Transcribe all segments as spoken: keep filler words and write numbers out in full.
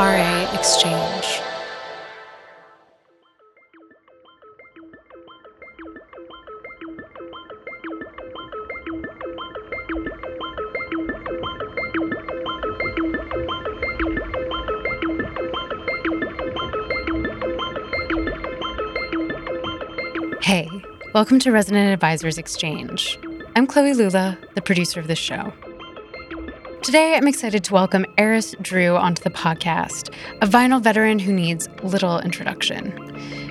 R A Exchange. Hey, welcome to Resident Advisors Exchange. I'm Chloe Lula, the producer of this show. Today, I'm excited to welcome Eris Drew onto the podcast, a vinyl veteran who needs little introduction.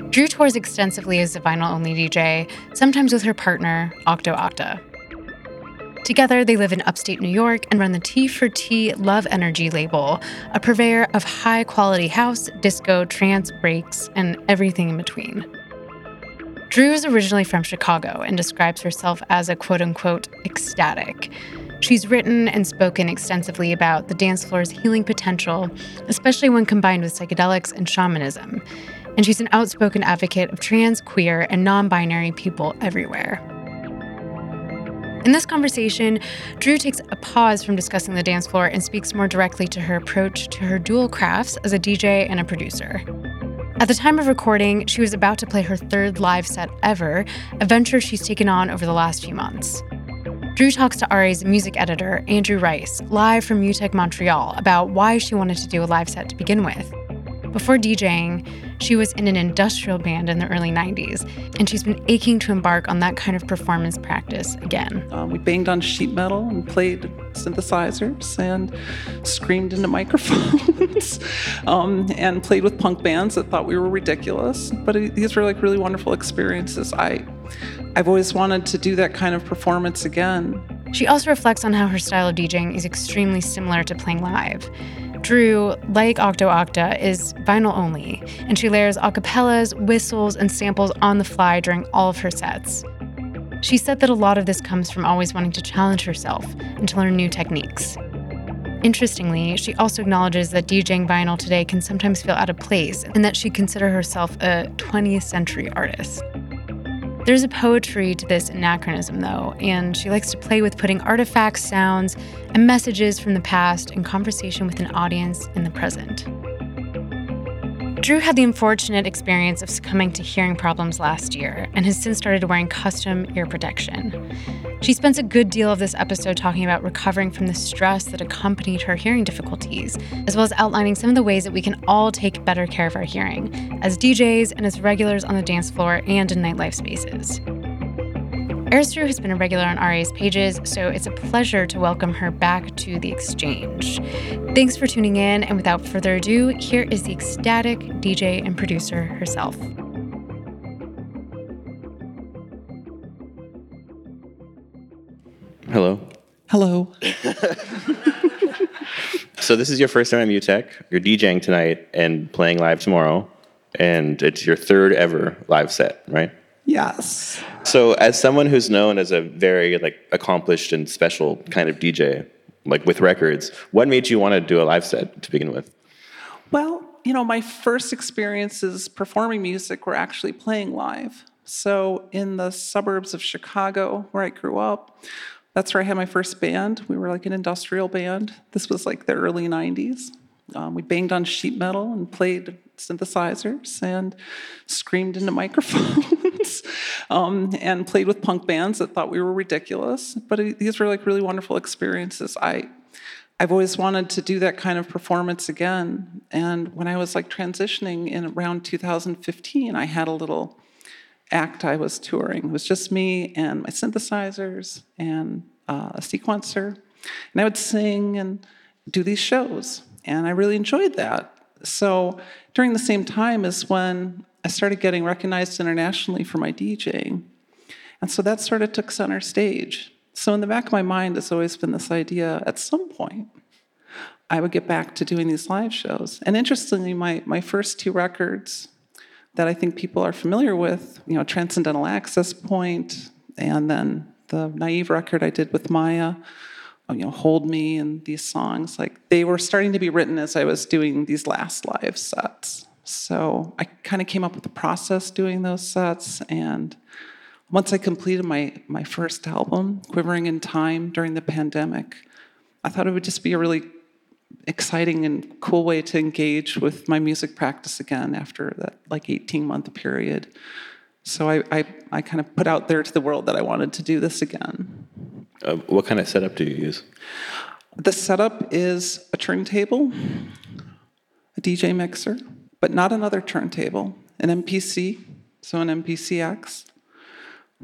Drew tours extensively as a vinyl-only D J, sometimes with her partner, Octo Octa. Together, they live in upstate New York and run the T for T Love Energy label, a purveyor of high-quality house, disco, trance, breaks, and everything in between. Drew is originally from Chicago and describes herself as a quote-unquote ecstatic. She's written and spoken extensively about the dance floor's healing potential, especially when combined with psychedelics and shamanism. And she's an outspoken advocate of trans, queer, and non-binary people everywhere. In this conversation, Drew takes a pause from discussing the dance floor and speaks more directly to her approach to her dual crafts as a D J and a producer. At the time of recording, she was about to play her third live set ever, a venture she's taken on over the last few months. Drew talks to R A's music editor, Andrew Ryce, live from MUTEK Montreal, about why she wanted to do a live set to begin with. Before DJing, she was in an industrial band in the early nineties, and she's been aching to embark on that kind of performance practice again. Um, we banged on sheet metal and played synthesizers and screamed into microphones um, and played with punk bands that thought we were ridiculous. But it, these were like really wonderful experiences. I, I've always wanted to do that kind of performance again. She also reflects on how her style of DJing is extremely similar to playing live. Drew, like Octo Octa, is vinyl only, and she layers acapellas, whistles, and samples on the fly during all of her sets. She said that a lot of this comes from always wanting to challenge herself and to learn new techniques. Interestingly, she also acknowledges that DJing vinyl today can sometimes feel out of place and that she considers herself a twentieth century artist. There's a poetry to this anachronism, though, and she likes to play with putting artifacts, sounds, and messages from the past in conversation with an audience in the present. Drew had the unfortunate experience of succumbing to hearing problems last year and has since started wearing custom ear protection. She spends a good deal of this episode talking about recovering from the stress that accompanied her hearing difficulties, as well as outlining some of the ways that we can all take better care of our hearing, as D Js and as regulars on the dance floor and in nightlife spaces. Eris Drew has been a regular on R A's pages, so it's a pleasure to welcome her back to the exchange. Thanks for tuning in, and without further ado, here is the ecstatic D J and producer herself. Hello. Hello. So this is your first time at MUTEK. You're DJing tonight and playing live tomorrow, and it's your third ever live set, right? Yes. So as someone who's known as a very like accomplished and special kind of D J, like with records, what made you want to do a live set to begin with? Well, you know, my first experiences performing music were actually playing live. So in the suburbs of Chicago, where I grew up, that's where I had my first band. We were like an industrial band. This was like the early nineties. Um, we banged on sheet metal and played synthesizers and screamed into microphones um, and played with punk bands that thought we were ridiculous. But it, these were like really wonderful experiences. I, I've always wanted to do that kind of performance again. And when I was like transitioning in around two thousand fifteen, I had a little act I was touring. It was just me and my synthesizers and uh, a sequencer. And I would sing and do these shows. And I really enjoyed that. So during the same time is when I started getting recognized internationally for my DJing. And so that sort of took center stage. So in the back of my mind has always been this idea, at some point, I would get back to doing these live shows. And interestingly, my, my first two records that I think people are familiar with, you know, Transcendental Access Point, and then the Naive record I did with Maya, you know, Hold Me, and these songs, like, they were starting to be written as I was doing these last live sets. So I kind of came up with a process doing those sets, and once I completed my, my first album, Quivering in Time, during the pandemic, I thought it would just be a really exciting and cool way to engage with my music practice again after that like eighteen-month period. So I, I, I kind of put out there to the world that I wanted to do this again. Uh, what kind of setup do you use? The setup is a turntable, a D J mixer, but not another turntable, an M P C, so an M P C X,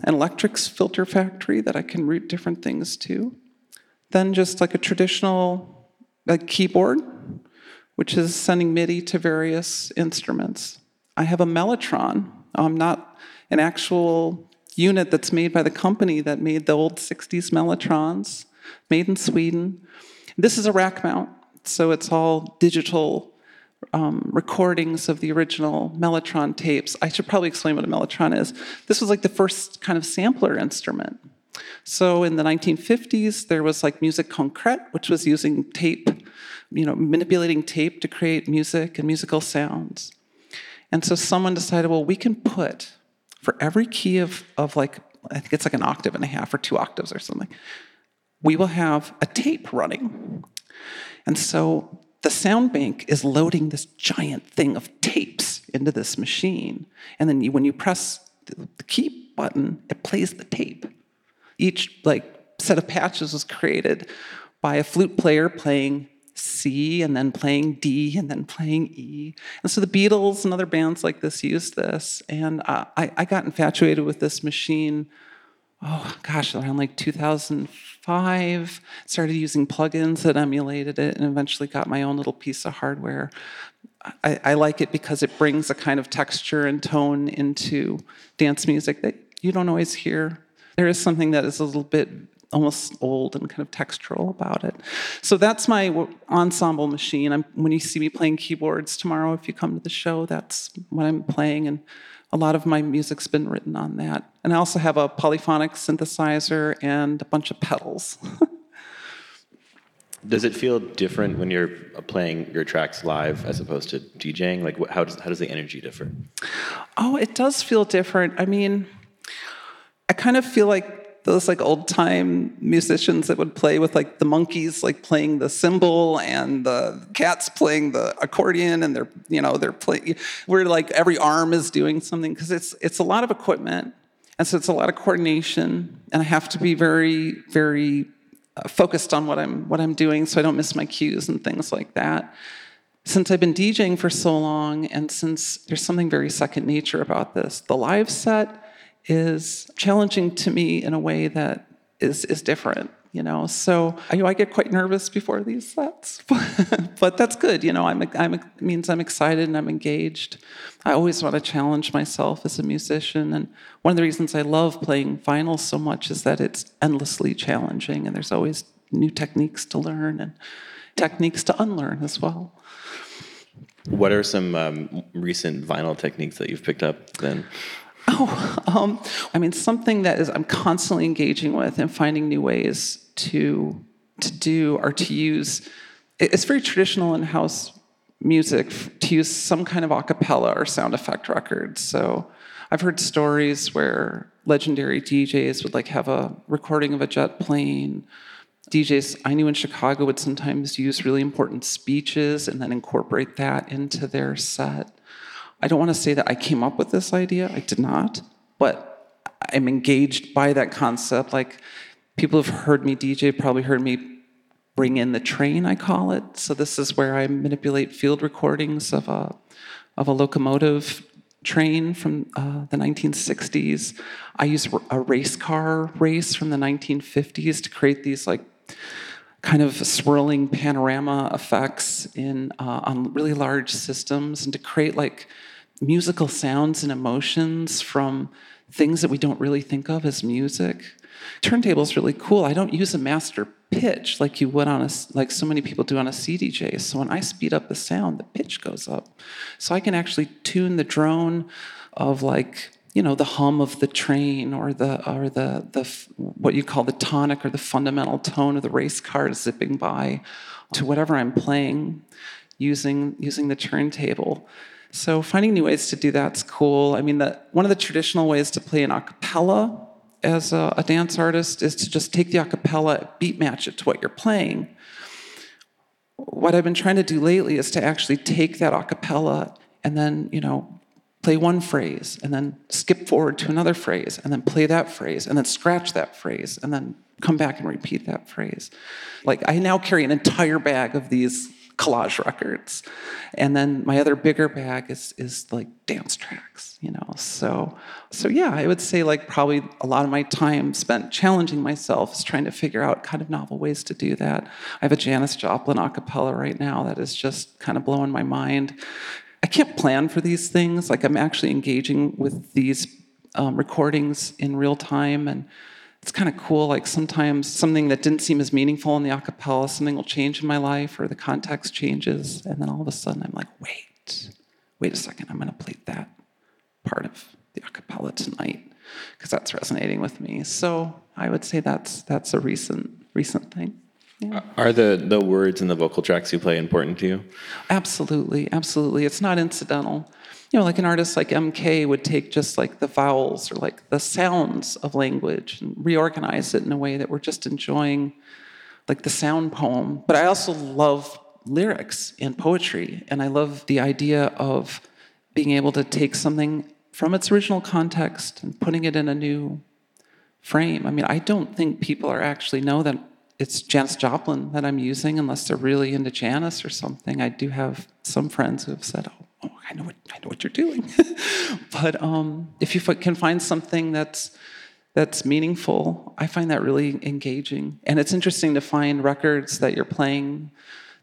an electrics filter factory that I can route different things to, then just like a traditional a keyboard, which is sending MIDI to various instruments. I have a Mellotron, um, not an actual unit that's made by the company that made the old sixties Mellotrons, made in Sweden. This is a rack mount, so it's all digital um, recordings of the original Mellotron tapes. I should probably explain what a Mellotron is. This was like the first kind of sampler instrument. So in the nineteen fifties, there was like music concrete, which was using tape, you know, manipulating tape to create music and musical sounds. And so someone decided, well, we can put, for every key of, of like, I think it's like an octave and a half or two octaves or something, we will have a tape running. And so the sound bank is loading this giant thing of tapes into this machine. And then you, when you press the key button, it plays the tape. Each like set of patches was created by a flute player playing C and then playing D and then playing E. And so the Beatles and other bands like this used this. And uh, I, I got infatuated with this machine, oh gosh, around like two thousand five. Started using plugins that emulated it and eventually got my own little piece of hardware. I, I like it because it brings a kind of texture and tone into dance music that you don't always hear. There is something that is a little bit almost old and kind of textural about it. So that's my ensemble machine. I'm, when you see me playing keyboards tomorrow, if you come to the show, that's what I'm playing. And a lot of my music's been written on that. And I also have a polyphonic synthesizer and a bunch of pedals. Does it feel different when you're playing your tracks live as opposed to DJing? Like, what, how does, how does the energy differ? Oh, it does feel different. I mean, I kind of feel like those like old-time musicians that would play with like the monkeys like playing the cymbal and the cats playing the accordion and they're, you know, they're playing where like every arm is doing something, because it's it's a lot of equipment, and so it's a lot of coordination, and I have to be very very uh, focused on what I'm what I'm doing so I don't miss my cues and things like that. Since I've been DJing for so long, and since there's something very second nature about this, the live set is challenging to me in a way that is is different, you know. So I, you know, I get quite nervous before these sets, but that's good, you know. I'm I'm it means I'm excited and I'm engaged. I always want to challenge myself as a musician, and one of the reasons I love playing vinyl so much is that it's endlessly challenging, and there's always new techniques to learn and techniques to unlearn as well. What are some um, recent vinyl techniques that you've picked up then? Oh, um, I mean, something that is I'm constantly engaging with and finding new ways to to do or to use. It's very traditional in house music to use some kind of a cappella or sound effect record. So I've heard stories where legendary D Js would like have a recording of a jet plane. D Js I knew in Chicago would sometimes use really important speeches and then incorporate that into their set. I don't want to say that I came up with this idea. I did not. But I'm engaged by that concept. Like, people who've heard me D J probably heard me bring in the train, I call it. So this is where I manipulate field recordings of a, of a locomotive train from uh, the nineteen sixties. I use a race car race from the nineteen fifties to create these, like, kind of swirling panorama effects in uh, on really large systems, and to create like musical sounds and emotions from things that we don't really think of as music. Turntable's really cool. I don't use a master pitch like you would on a, like so many people do on a C D J. So when I speed up the sound, the pitch goes up. So I can actually tune the drone of like, you know, the hum of the train, or the or the the what you call the tonic or the fundamental tone of the race car zipping by, to whatever I'm playing, using using the turntable. So finding new ways to do that's cool. I mean, the one of the traditional ways to play an a cappella as a, a dance artist is to just take the a cappella, beat match it to what you're playing. what I've been trying to do lately is to actually take that a cappella and then, you know, play one phrase and then skip forward to another phrase and then play that phrase and then scratch that phrase and then come back and repeat that phrase. Like, I now carry an entire bag of these collage records. And then my other bigger bag is is like dance tracks, you know. So so yeah, I would say like probably a lot of my time spent challenging myself is trying to figure out kind of novel ways to do that. I have a Janis Joplin a cappella right now that is just kind of blowing my mind. I can't plan for these things. Like, I'm actually engaging with these um, recordings in real time, and it's kind of cool. Like, sometimes something that didn't seem as meaningful in the a cappella, something will change in my life, or the context changes, and then all of a sudden I'm like, wait, wait a second, I'm going to play that part of the a cappella tonight because that's resonating with me. So I would say that's that's a recent recent thing. Yeah. Are the, the words and the vocal tracks you play important to you? Absolutely, absolutely. It's not incidental. You know, like an artist like M K would take just like the vowels or like the sounds of language and reorganize it in a way that we're just enjoying like the sound poem. But I also love lyrics and poetry, and I love the idea of being able to take something from its original context and putting it in a new frame. I mean, I don't think people are actually know that it's Janis Joplin that I'm using unless they're really into Janis or something. I do have some friends who have said, oh, oh I know what I know what you're doing. But um, if you f- can find something that's that's meaningful, I find that really engaging. And it's interesting to find records that you're playing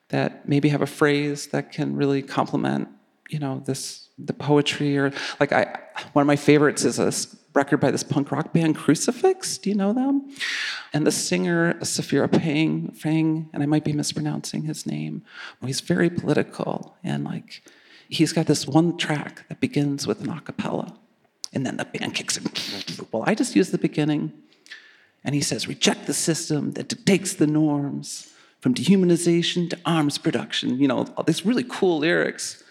that maybe have a phrase that can really complement, you know, this the poetry. Or like I one of my favorites is a record by this punk rock band, Crucifix. Do you know them? And the singer, Safira Pang, Fang, and I might be mispronouncing his name. Well, he's very political, and like he's got this one track that begins with an a cappella, and then the band kicks him. Well, I just use the beginning, and he says, reject the system that dictates the norms, from dehumanization to arms production. You know, all these really cool lyrics.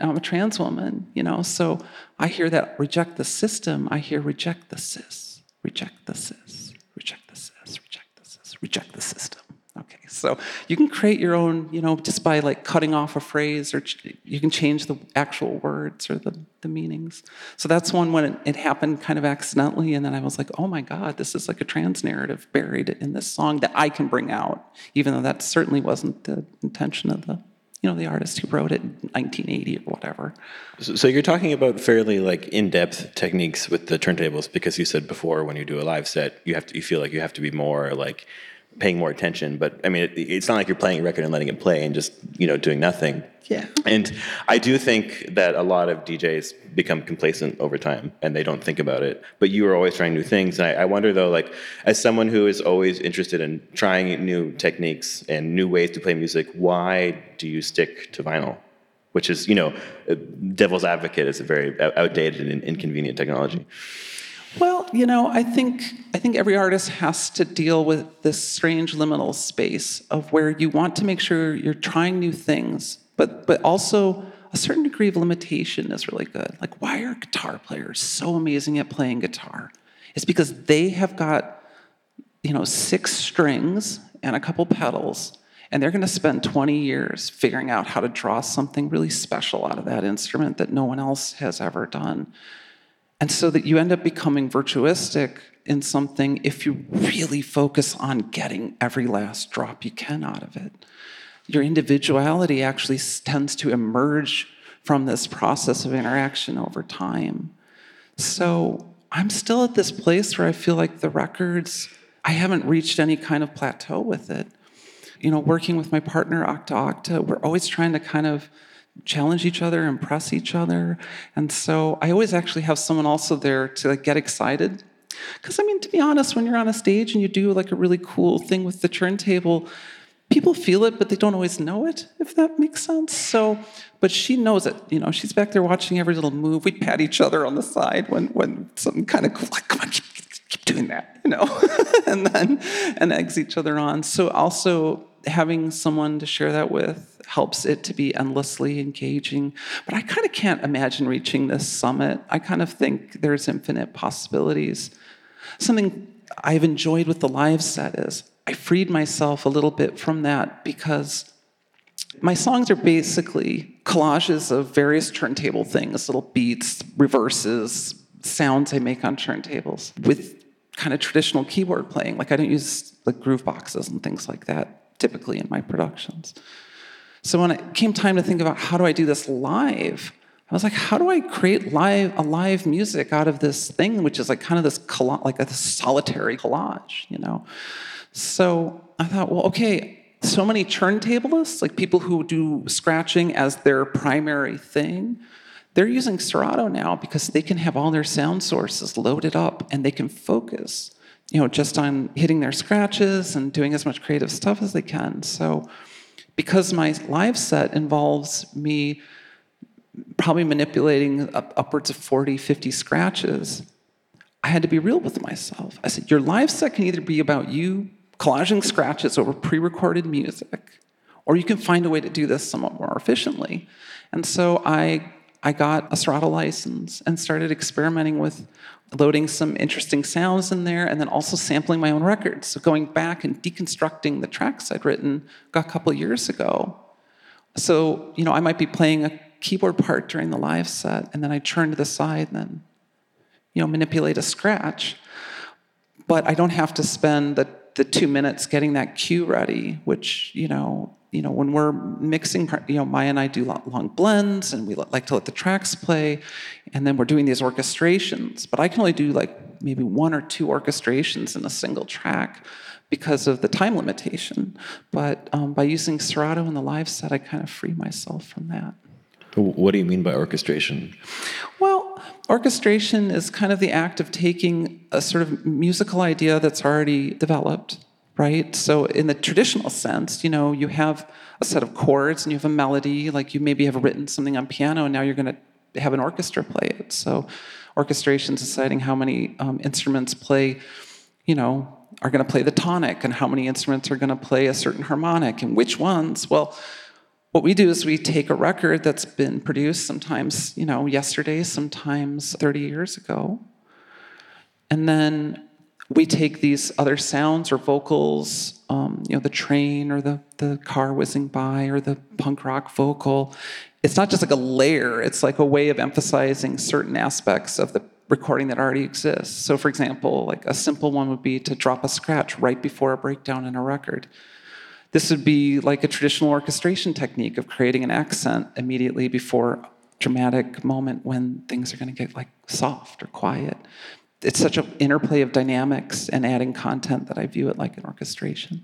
I'm a trans woman, you know, so I hear that reject the system, I hear reject the cis, reject the cis, reject the cis, reject the cis, reject the system. Okay, so you can create your own, you know, just by like cutting off a phrase, or ch- you can change the actual words or the, the meanings. So that's one when it, it happened kind of accidentally, and then I was like, oh my God, this is like a trans narrative buried in this song that I can bring out, even though that certainly wasn't the intention of the you know, the artist who wrote it in nineteen eighty or whatever. So, so you're talking about fairly like in-depth techniques with the turntables, because you said before when you do a live set, you have to, you feel like you have to be more like paying more attention. But I mean, it, it's not like you're playing a record and letting it play and just, you know, doing nothing. Yeah. And I do think that a lot of D Js become complacent over time and they don't think about it. But you are always trying new things. And I, I wonder, though, like, as someone who is always interested in trying new techniques and new ways to play music, why do you stick to vinyl? Which is, you know, devil's advocate is a very outdated and inconvenient technology. Well, you know, I think I think every artist has to deal with this strange liminal space of where you want to make sure you're trying new things, but but also a certain degree of limitation is really good. Like, why are guitar players so amazing at playing guitar? It's because they have got, you know, six strings and a couple pedals, and they're going to spend twenty years figuring out how to draw something really special out of that instrument that no one else has ever done. And so that you end up becoming virtuistic in something if you really focus on getting every last drop you can out of it. Your individuality actually tends to emerge from this process of interaction over time. So I'm still at this place where I feel like the records, I haven't reached any kind of plateau with it. You know, working with my partner, Octo Octa, we're always trying to kind of challenge each other, impress each other. And so I always actually have someone also there to like get excited. Because I mean, to be honest, when you're on a stage and you do like a really cool thing with the turntable, people feel it, but they don't always know it, if that makes sense. So, but she knows it. You know, she's back there watching every little move. We pat each other on the side when when something kind of cool, like, come on, keep, keep doing that, you know, and then and eggs each other on. So also having someone to share that with helps it to be endlessly engaging. But I kind of can't imagine reaching this summit. I kind of think there's infinite possibilities. Something I've enjoyed with the live set is I freed myself a little bit from that because My songs are basically collages of various turntable things, little beats, reverses, sounds I make on turntables with kind of traditional keyboard playing. Like I don't use like groove boxes and things like that typically in my productions. So when it came time to think about how do I do this live, I was like, how do I create live, a live music out of this thing, which is like kind of this collage, like a solitary collage, you know? So I thought, well, okay, so many turntablists, like people who do scratching as their primary thing, they're using Serato now because they can have all their sound sources loaded up and they can focus, you know, just on hitting their scratches and doing as much creative stuff as they can. So because my live set involves me probably manipulating up upwards of forty, fifty scratches, I had to be real with myself. I said, your live set can either be about you collaging scratches over pre-recorded music, or you can find a way to do this somewhat more efficiently. And so I I got a Serato license and started experimenting with loading some interesting sounds in there and then also sampling my own records. So going back and deconstructing the tracks I'd written got a couple of years ago. So, you know, I might be playing a keyboard part during the live set and then I turn to the side and then, you know, manipulate a scratch. But I don't have to spend the, the two minutes getting that cue ready, which, you know, You know, when we're mixing, you know, Maya and I do long blends and we like to let the tracks play, and then we're doing these orchestrations. But I can only do like maybe one or two orchestrations in a single track because of the time limitation. But um, by using Serato in the live set, I kind of free myself from that. What do you mean by orchestration? Well, orchestration is kind of the act of taking a sort of musical idea that's already developed, right? So in the traditional sense, you know, you have a set of chords and you have a melody, like you maybe have written something on piano and now you're going to have an orchestra play it. So orchestration is deciding how many um, instruments play, you know, are going to play the tonic and how many instruments are going to play a certain harmonic and which ones. Well, what we do is we take a record that's been produced sometimes, you know, yesterday, sometimes thirty years ago, and then we take these other sounds or vocals, um, you know, the train or the, the car whizzing by or the punk rock vocal. It's not just like a layer. It's like a way of emphasizing certain aspects of the recording that already exists. So, for example, like a simple one would be to drop a scratch right before a breakdown in a record. This would be like a traditional orchestration technique of creating an accent immediately before a dramatic moment when things are going to get like soft or quiet. It's such an interplay of dynamics and adding content that I view it like an orchestration.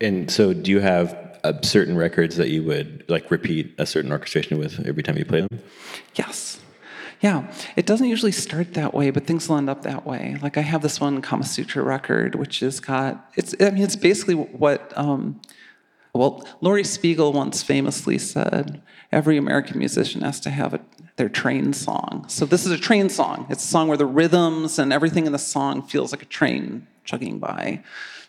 And so do you have uh, certain records that you would like repeat a certain orchestration with every time you play them? Yes. Yeah. It doesn't usually start that way, but things will end up that way. Like I have this one Kama Sutra record, which has got, it's, I mean, it's basically what, um, well, Laurie Spiegel once famously said, every American musician has to have a their train song. So this is a train song. It's a song where the rhythms and everything in the song feels like a train chugging by.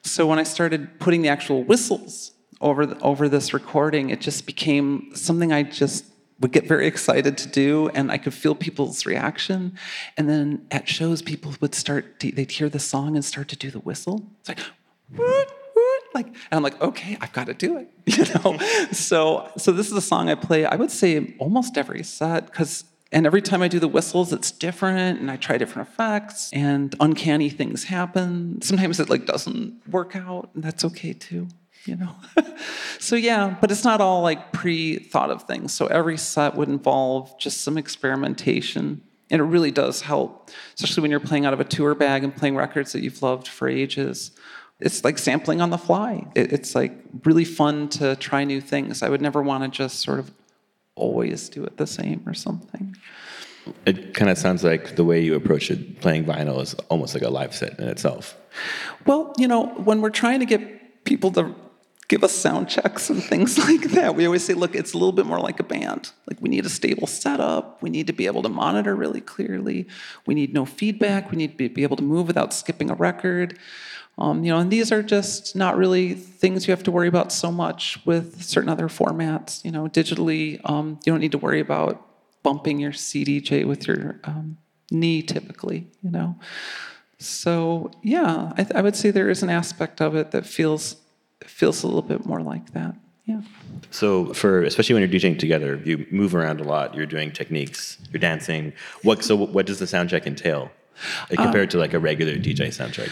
So when I started putting the actual whistles over the, over this recording, it just became something I just would get very excited to do, and I could feel people's reaction. And then at shows, people would start, to, they'd hear the song and start to do the whistle. It's like, what? Like, and I'm like, okay, I've got to do it, you know? so so this is a song I play, I would say, almost every set, because, and every time I do the whistles, it's different, and I try different effects, and uncanny things happen. Sometimes it, like, doesn't work out, and that's okay, too, you know? So, yeah, but it's not all, like, pre-thought of things. So every set would involve just some experimentation, and it really does help, especially when you're playing out of a tour bag and playing records that you've loved for ages. It's like sampling on the fly. It's like really fun to try new things. I would never want to just sort of always do it the same or something. It kind of sounds like the way you approach it, playing vinyl, is almost like a live set in itself. Well, you know, when we're trying to get people to give us sound checks and things like that, we always say, look, it's a little bit more like a band. Like, we need a stable setup. We need to be able to monitor really clearly. We need no feedback. We need to be able to move without skipping a record. Um, you know, and these are just not really things you have to worry about so much with certain other formats. You know, digitally, um, you don't need to worry about bumping your C D J with your um, knee typically, you know. So, yeah, I, th- I would say there is an aspect of it that feels feels a little bit more like that. Yeah. So for, especially when you're DJing together, you move around a lot, you're doing techniques, you're dancing. What, so what does the sound check entail? Like compared uh, to like a regular D J soundtrack?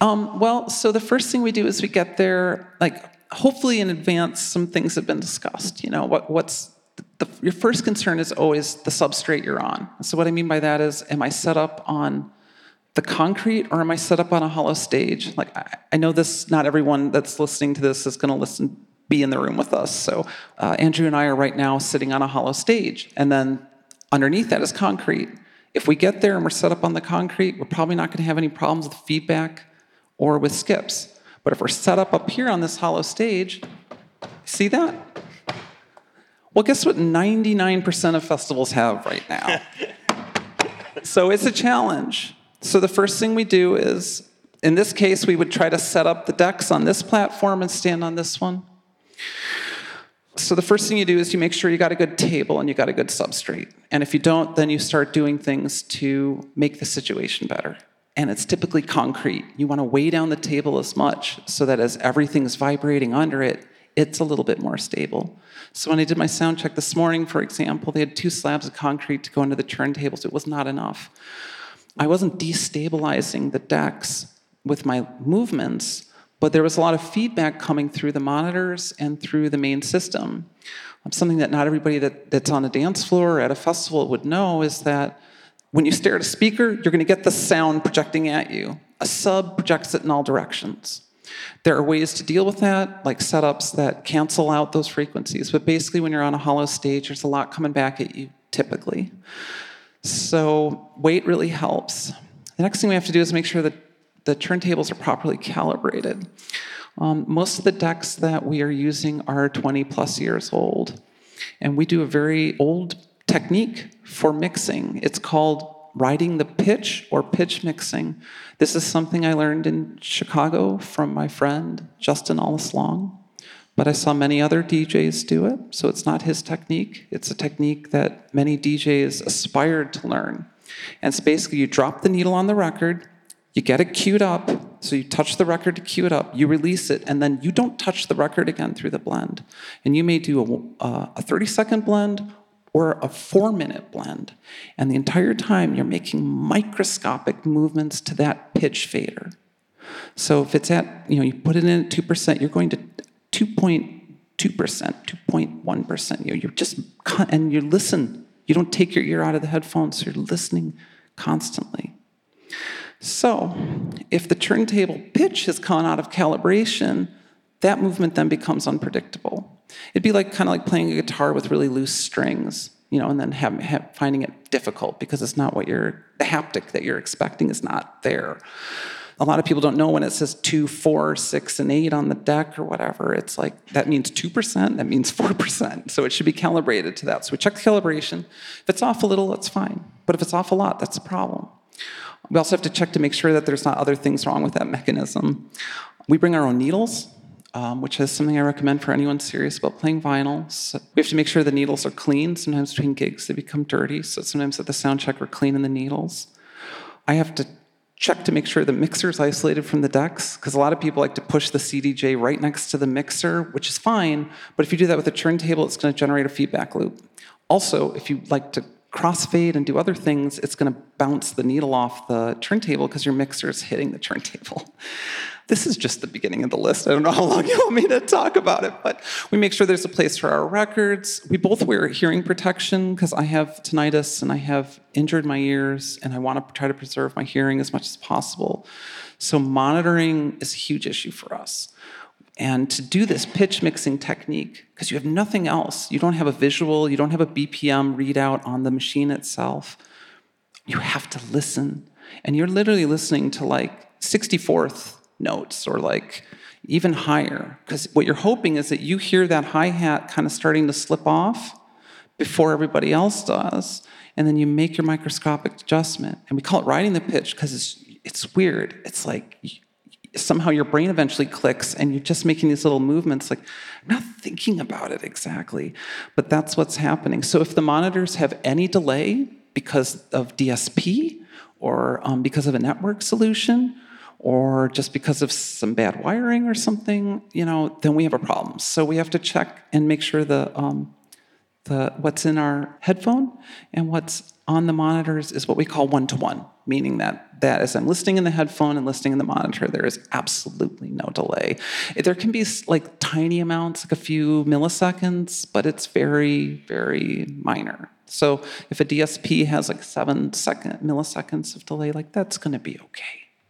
Um, well, so the first thing we do is we get there, like hopefully in advance, some things have been discussed. You know, what what's the, your first concern is always the substrate you're on. So what I mean by that is, am I set up on the concrete or am I set up on a hollow stage? Like I, I know this, not everyone that's listening to this is going to listen, be in the room with us. So uh, Andrew and I are right now sitting on a hollow stage, and then underneath that is concrete. If we get there and we're set up on the concrete, we're probably not going to have any problems with feedback or with skips. But if we're set up up here on this hollow stage, see that? Well, guess what ninety-nine percent of festivals have right now? So it's a challenge. So the first thing we do is, in this case, we would try to set up the decks on this platform and stand on this one. So the first thing you do is you make sure you got a good table and you got a good substrate. And if you don't, then you start doing things to make the situation better. And it's typically concrete. You want to weigh down the table as much so that as everything's vibrating under it, it's a little bit more stable. So when I did my sound check this morning, for example, they had two slabs of concrete to go into the turntables. It was not enough. I wasn't destabilizing the decks with my movements, but there was a lot of feedback coming through the monitors and through the main system. Something that not everybody that, that's on a dance floor or at a festival would know is that when you stare at a speaker, you're going to get the sound projecting at you. A sub projects it in all directions. There are ways to deal with that, like setups that cancel out those frequencies. But basically, when you're on a hollow stage, there's a lot coming back at you, typically. So weight really helps. The next thing we have to do is make sure that the turntables are properly calibrated. Um, most of the decks that we are using are twenty plus years old. And we do a very old technique for mixing. It's called riding the pitch or pitch mixing. This is something I learned in Chicago from my friend Justin Aulis Long. But I saw many other D Js do it, so it's not his technique. It's a technique that many D Js aspired to learn. And it's basically you drop the needle on the record, you get it queued up, so you touch the record to queue it up, you release it, and then you don't touch the record again through the blend. And you may do a, uh, a thirty-second blend or a four-minute blend. And the entire time, you're making microscopic movements to that pitch fader. So if it's at, you know, you put it in at two percent, you're going to two point two percent, two point one percent. You know, you're just, and you listen. You don't take your ear out of the headphones, so you're listening constantly. So if the turntable pitch has gone out of calibration, that movement then becomes unpredictable. It'd be like kind of like playing a guitar with really loose strings, you know, and then have, have, finding it difficult because it's not what you're, the haptic that you're expecting is not there. A lot of people don't know when it says two, four, six, and eight on the deck or whatever. It's like, that means two percent, that means four percent. So it should be calibrated to that. So we check the calibration. If it's off a little, that's fine. But if it's off a lot, that's a problem. We also have to check to make sure that there's not other things wrong with that mechanism. We bring our own needles, um, which is something I recommend for anyone serious about playing vinyl. So we have to make sure the needles are clean. Sometimes between gigs, they become dirty. So sometimes at the sound check, we're cleaning the needles. I have to check to make sure the mixer is isolated from the decks, because a lot of people like to push the C D J right next to the mixer, which is fine. But if you do that with a turntable, it's going to generate a feedback loop. Also, if you like to crossfade and do other things, it's going to bounce the needle off the turntable because your mixer is hitting the turntable. This is just the beginning of the list. I don't know how long you want me to talk about it, but we make sure there's a place for our records. We both wear hearing protection because I have tinnitus and I have injured my ears, and I want to try to preserve my hearing as much as possible. So monitoring is a huge issue for us. And to do this pitch mixing technique, because you have nothing else, you don't have a visual, you don't have a B P M readout on the machine itself, you have to listen. And you're literally listening to like sixty-fourth notes or like even higher, because what you're hoping is that you hear that hi-hat kind of starting to slip off before everybody else does, and then you make your microscopic adjustment. And we call it riding the pitch because it's it's weird. It's like somehow your brain eventually clicks and you're just making these little movements like, I'm not thinking about it exactly, but that's what's happening. So if the monitors have any delay because of D S P or um, because of a network solution, or just because of some bad wiring or something, you know, then we have a problem. So we have to check and make sure the um, the what's in our headphone and what's on the monitors is what we call one-to-one, meaning that, that as I'm listening in the headphone and listening in the monitor, there is absolutely no delay. There can be like tiny amounts, like a few milliseconds, but it's very, very minor. So if a D S P has like seven second, milliseconds of delay, like that's going to be okay.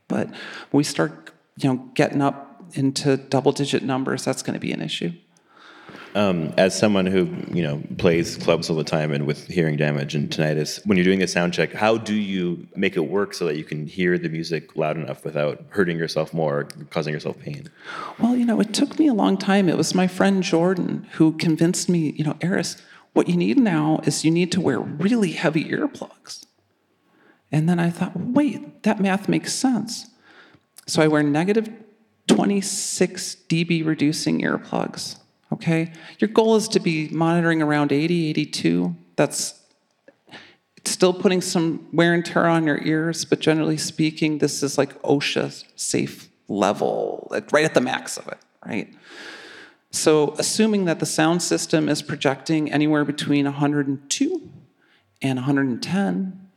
But when we start, you know, getting up into double-digit numbers, that's going to be an issue. Um, as someone who, you know, plays clubs all the time and with hearing damage and tinnitus, when you're doing a sound check, how do you make it work so that you can hear the music loud enough without hurting yourself more or causing yourself pain? Well, you know, it took me a long time. It was my friend Jordan who convinced me, you know, Eris, what you need now is you need to wear really heavy earplugs. And then I thought, wait, that math makes sense. So I wear negative twenty-six decibel reducing earplugs. Okay, your goal is to be monitoring around eighty, eighty-two. That's still putting some wear and tear on your ears, but generally speaking, this is like OSHA safe level, like right at the max of it, right? So assuming that the sound system is projecting anywhere between one oh two and one ten,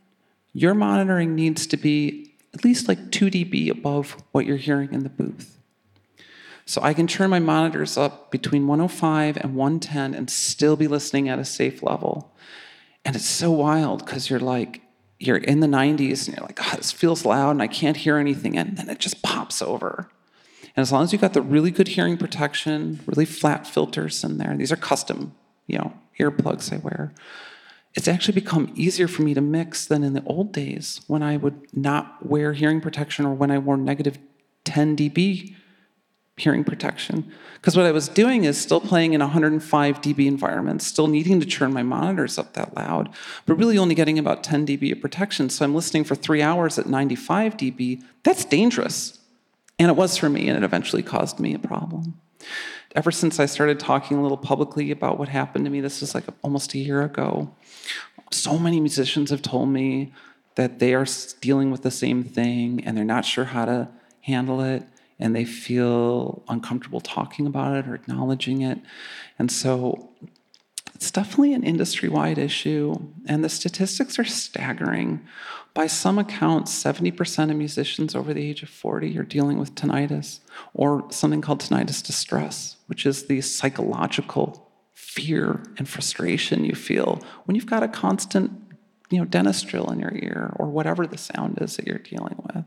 your monitoring needs to be at least like two decibels above what you're hearing in the booth. So I can turn my monitors up between one oh five and one ten and still be listening at a safe level. And it's so wild because you're like, you're in the nineties and you're like, oh, this feels loud and I can't hear anything. And then it just pops over. And as long as you've got the really good hearing protection, really flat filters in there, these are custom, you know, earplugs I wear. It's actually become easier for me to mix than in the old days when I would not wear hearing protection or when I wore negative ten decibel hearing protection. Because what I was doing is still playing in one oh five decibel environments, still needing to turn my monitors up that loud, but really only getting about ten decibel of protection. So I'm listening for three hours at ninety-five decibel. That's dangerous. And it was for me, and it eventually caused me a problem. Ever since I started talking a little publicly about what happened to me, this was like almost a year ago, so many musicians have told me that they are dealing with the same thing and they're not sure how to handle it. And they feel uncomfortable talking about it or acknowledging it. And so it's definitely an industry-wide issue. And the statistics are staggering. By some accounts, seventy percent of musicians over the age of forty are dealing with tinnitus or something called tinnitus distress, which is the psychological fear and frustration you feel when you've got a constant, you know, dentist drill in your ear or whatever the sound is that you're dealing with.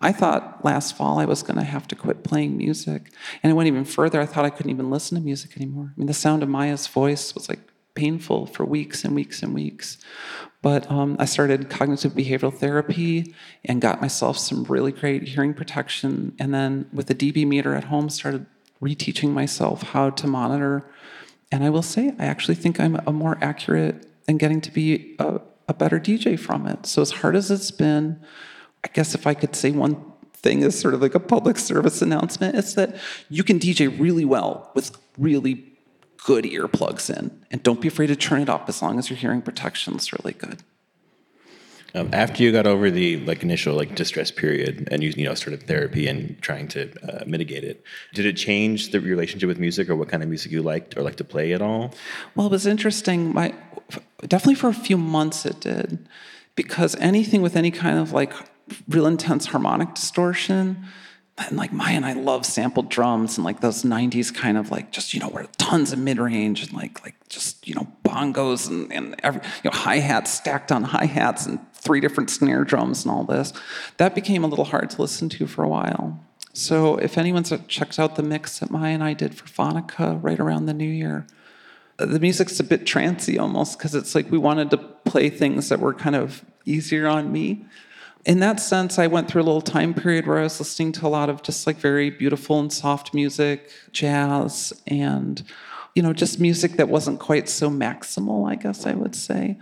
I thought last fall I was going to have to quit playing music. And it went even further. I thought I couldn't even listen to music anymore. I mean, the sound of Maya's voice was like painful for weeks and weeks and weeks. But um, I started cognitive behavioral therapy and got myself some really great hearing protection. And then with a decibel meter at home, started reteaching myself how to monitor. And I will say, I actually think I'm a more accurate and getting to be a, a better D J from it. So as hard as it's been, I guess if I could say one thing is sort of like a public service announcement, it's that you can D J really well with really good earplugs in. And don't be afraid to turn it up as long as your hearing protection is really good. Um, after you got over the like initial like distress period and you you know started therapy and trying to uh, mitigate it, did it change the relationship with music or what kind of music you liked or liked to play at all? Well, it was interesting. My definitely for a few months it did, because anything with any kind of like real intense harmonic distortion, and like Maya and I love sampled drums and like those nineties kind of like just, you know, where tons of mid-range and like like just, you know, bongos and, and every, you know, hi-hats stacked on hi-hats and three different snare drums and all this. That became a little hard to listen to for a while. So if anyone's checked out the mix that Maya and I did for Phonica right around the New Year, the music's a bit trancey almost because it's like we wanted to play things that were kind of easier on me. In that sense, I went through a little time period where I was listening to a lot of just like very beautiful and soft music, jazz, and, you know, just music that wasn't quite so maximal, I guess I would say.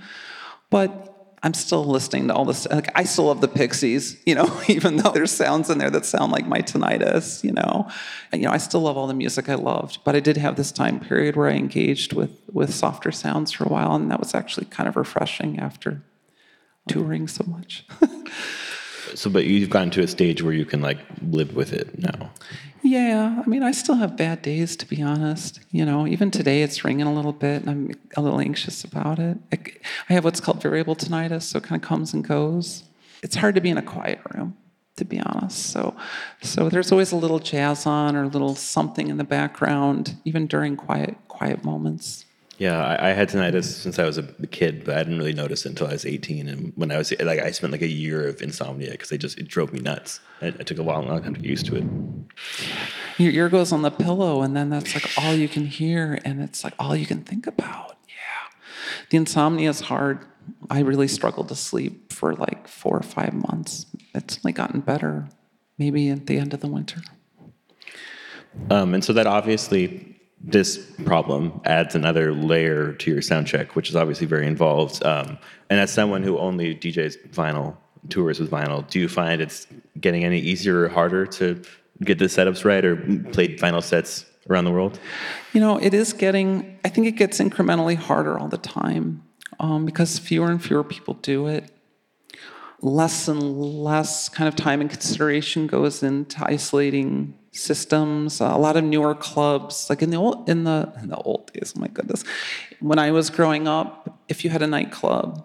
But I'm still listening to all this. Like, I still love the Pixies, you know, even though there's sounds in there that sound like my tinnitus, you know. And, you know, I still love all the music I loved. But I did have this time period where I engaged with with softer sounds for a while, and that was actually kind of refreshing after touring so much. So, but you've gotten to a stage where you can like live with it now. Yeah, I mean, I still have bad days, to be honest. You know, even today it's ringing a little bit, and I'm a little anxious about it. I have what's called variable tinnitus, so it kind of comes and goes. It's hard to be in a quiet room, to be honest. So, so there's always a little jazz on or a little something in the background, even during quiet, quiet moments. Yeah, I, I had tinnitus since I was a kid, but I didn't really notice it until I was eighteen. And when I was like, I spent like a year of insomnia because they just it drove me nuts. It, it took a while, long time to get used to it. Your ear goes on the pillow, and then that's like all you can hear, and it's like all you can think about. Yeah, the insomnia is hard. I really struggled to sleep for like four or five months. It's only gotten better, maybe at the end of the winter. Um, and so that obviously. This problem adds another layer to your sound check, which is obviously very involved. Um, and as someone who only D Js vinyl, tours with vinyl, do you find it's getting any easier or harder to get the setups right or play vinyl sets around the world? You know, it is getting, I think it gets incrementally harder all the time um, because fewer and fewer people do it. Less and less kind of time and consideration goes into isolating systems. Uh, a lot of newer clubs, like in the old, in the in the old days. Oh my goodness! When I was growing up, if you had a nightclub,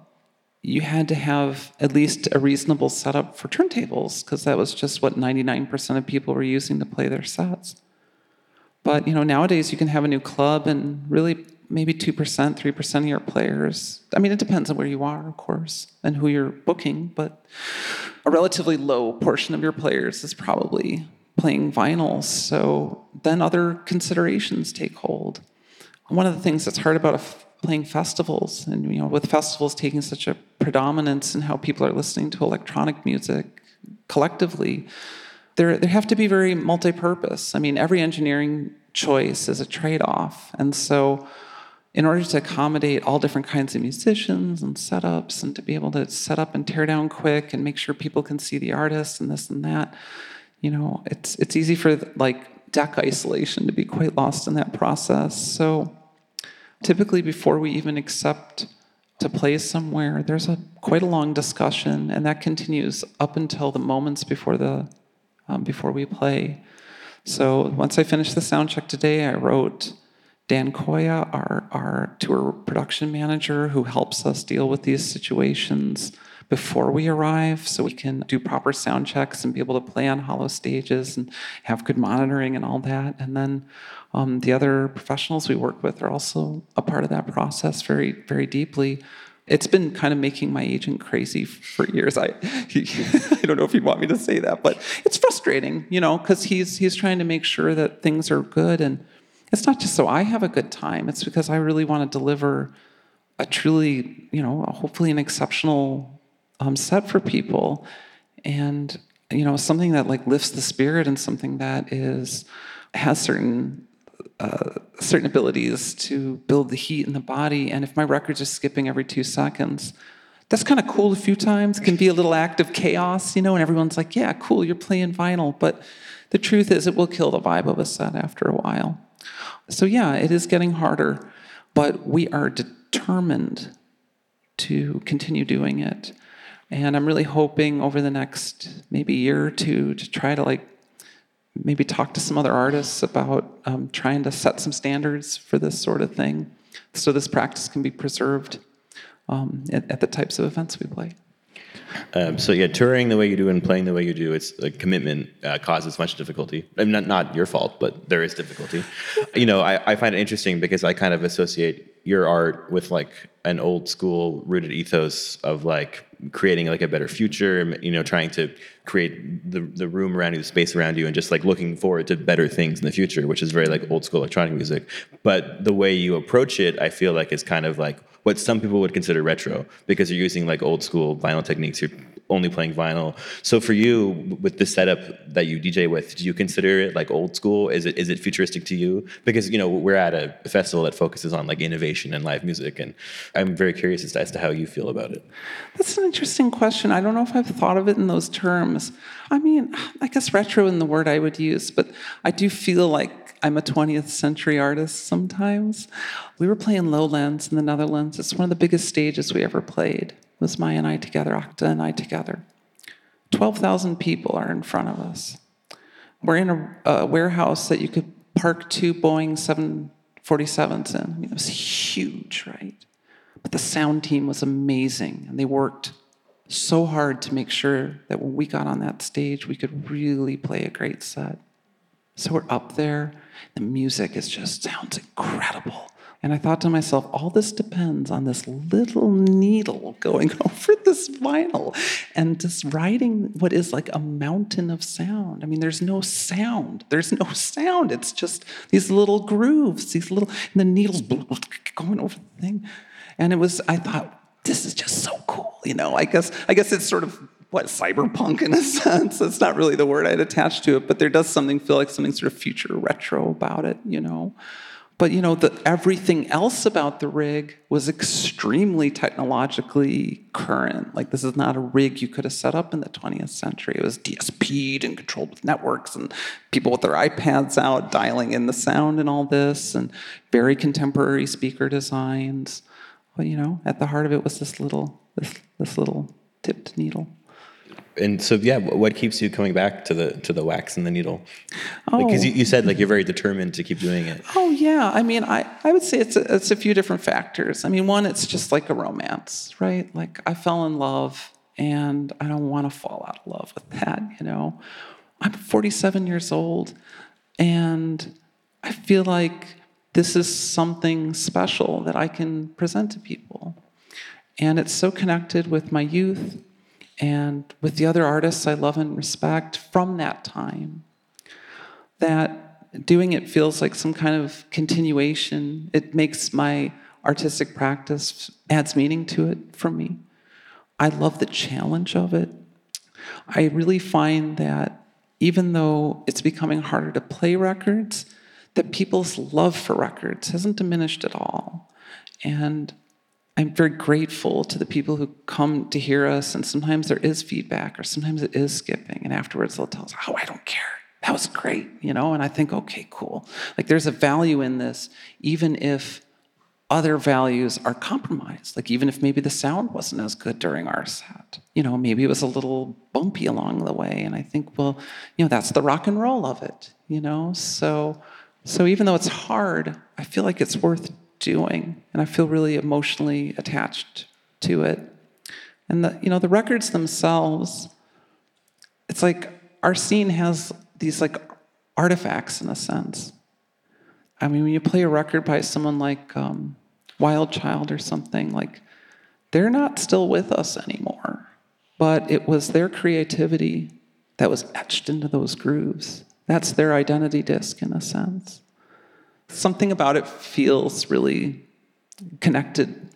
you had to have at least a reasonable setup for turntables because that was just what ninety-nine percent of people were using to play their sets. But you know, nowadays you can have a new club and really. Maybe two percent, three percent of your players. I mean, it depends on where you are, of course, and who you're booking, but a relatively low portion of your players is probably playing vinyl. So then other considerations take hold. One of the things that's hard about playing festivals, and you know, with festivals taking such a predominance in how people are listening to electronic music collectively, They're, they have to be very multi-purpose. I mean, every engineering choice is a trade-off. And so in order to accommodate all different kinds of musicians and setups and to be able to set up and tear down quick and make sure people can see the artists and this and that, you know, it's it's easy for like deck isolation to be quite lost in that process. So typically before we even accept to play somewhere, there's a quite a long discussion, and that continues up until the moments before the Um, before we play. So once I finished the sound check today, I wrote Dan Koya, our, our tour production manager, who helps us deal with these situations before we arrive so we can do proper sound checks and be able to play on hollow stages and have good monitoring and all that. And then um, the other professionals we work with are also a part of that process very, very deeply. It's been kind of making my agent crazy for years. I he, I don't know if you'd want me to say that, but it's frustrating, you know, because he's he's trying to make sure that things are good. And it's not just so I have a good time. It's because I really want to deliver a truly, you know, hopefully an exceptional um, set for people. And, you know, something that, like, lifts the spirit and something that is has certain... Uh, certain abilities to build the heat in the body. And if my records are skipping every two seconds, that's kind of cool a few times. It can be a little act of chaos, you know, and everyone's like, yeah, cool, you're playing vinyl. But the truth is it will kill the vibe of a set after a while. So yeah, it is getting harder, but we are determined to continue doing it. And I'm really hoping over the next maybe year or two to try to like maybe talk to some other artists about um, trying to set some standards for this sort of thing so this practice can be preserved um, at, at the types of events we play. Um, so yeah, touring the way you do and playing the way you do, it's like commitment uh, causes much difficulty. I mean, not, not your fault, but there is difficulty. You know, I, I find it interesting because I kind of associate your art with like an old school rooted ethos of like creating like a better future, you know, trying to create the the room around you, the space around you, and just like looking forward to better things in the future, which is very like old school electronic music. But the way you approach it, I feel like, is kind of like what some people would consider retro, because you're using like old school vinyl techniques. You're only playing vinyl. So for you, with the setup that you D J with, do you consider it like old school? Is it is it futuristic to you? Because, you know, we're at a festival that focuses on like innovation and live music, and I'm very curious as to how you feel about it. That's an interesting question. I don't know if I've thought of it in those terms. I mean, I guess retro in the word I would use, but I do feel like I'm a twentieth century artist sometimes. We were playing Lowlands in the Netherlands. It's one of the biggest stages we ever played. It was Maya and I together, Octa and I together. twelve thousand people are in front of us. We're in a, a warehouse that you could park two Boeing seven forty-sevens in. I mean, it was huge, right? But the sound team was amazing, and they worked so hard to make sure that when we got on that stage, we could really play a great set. So we're up there. The music is just sounds incredible. And I thought to myself, all this depends on this little needle going over this vinyl and just riding what is like a mountain of sound. I mean, there's no sound. There's no sound. It's just these little grooves, these little, and the needles going over the thing. And it was, I thought, this is just so cool. You know, I guess, I guess it's sort of, what, cyberpunk in a sense. That's not really the word I'd attach to it, but there does something feel like something sort of future retro about it, you know. But, you know, the, everything else about the rig was extremely technologically current. Like, this is not a rig you could have set up in the twentieth century. It was D S P'd and controlled with networks and people with their iPads out dialing in the sound and all this and very contemporary speaker designs. But, you know, at the heart of it was this little, this, this little tipped needle. And so, yeah, what keeps you coming back to the to the wax and the needle? Because oh. like, you, you said, like, you're very determined to keep doing it. Oh, yeah. I mean, I, I would say it's a, it's a few different factors. I mean, one, it's just like a romance, right? Like, I fell in love, and I don't want to fall out of love with that, you know? I'm forty-seven years old, and I feel like this is something special that I can present to people. And it's so connected with my youth, and with the other artists I love and respect from that time, that doing it feels like some kind of continuation. It makes my artistic practice, adds meaning to it for me. I love the challenge of it. I really find that even though it's becoming harder to play records, that people's love for records hasn't diminished at all. And I'm very grateful to the people who come to hear us, and sometimes there is feedback, or sometimes it is skipping, and afterwards they'll tell us, oh, I don't care, that was great, you know? And I think, okay, cool. Like, there's a value in this, even if other values are compromised. Like, even if maybe the sound wasn't as good during our set. You know, maybe it was a little bumpy along the way, and I think, well, you know, that's the rock and roll of it, you know? So, so even though it's hard, I feel like it's worth doing, and I feel really emotionally attached to it. And the, you know, the records themselves, it's like our scene has these like artifacts in a sense. I mean, when you play a record by someone like um, Wildchild or something, like, they're not still with us anymore, but it was their creativity that was etched into those grooves. That's their identity disc in a sense. Something about it feels really connected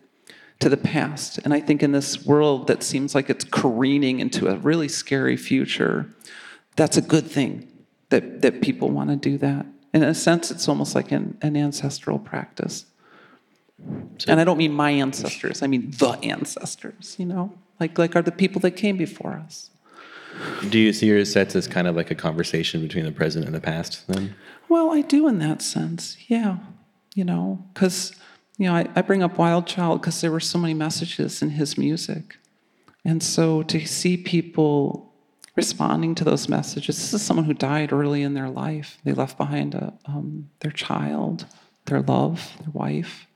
to the past. And I think in this world that seems like it's careening into a really scary future, that's a good thing that, that people want to do that. And in a sense, it's almost like an, an ancestral practice. So, and I don't mean my ancestors. I mean the ancestors, you know? Like, like are the people that came before us. Do you see your sets as kind of like a conversation between the present and the past then? Well, I do in that sense, yeah. You know, because, you know, I, I bring up Wildchild because there were so many messages in his music. And so to see people responding to those messages, this is someone who died early in their life. They left behind a, um, their child, their love, their wife.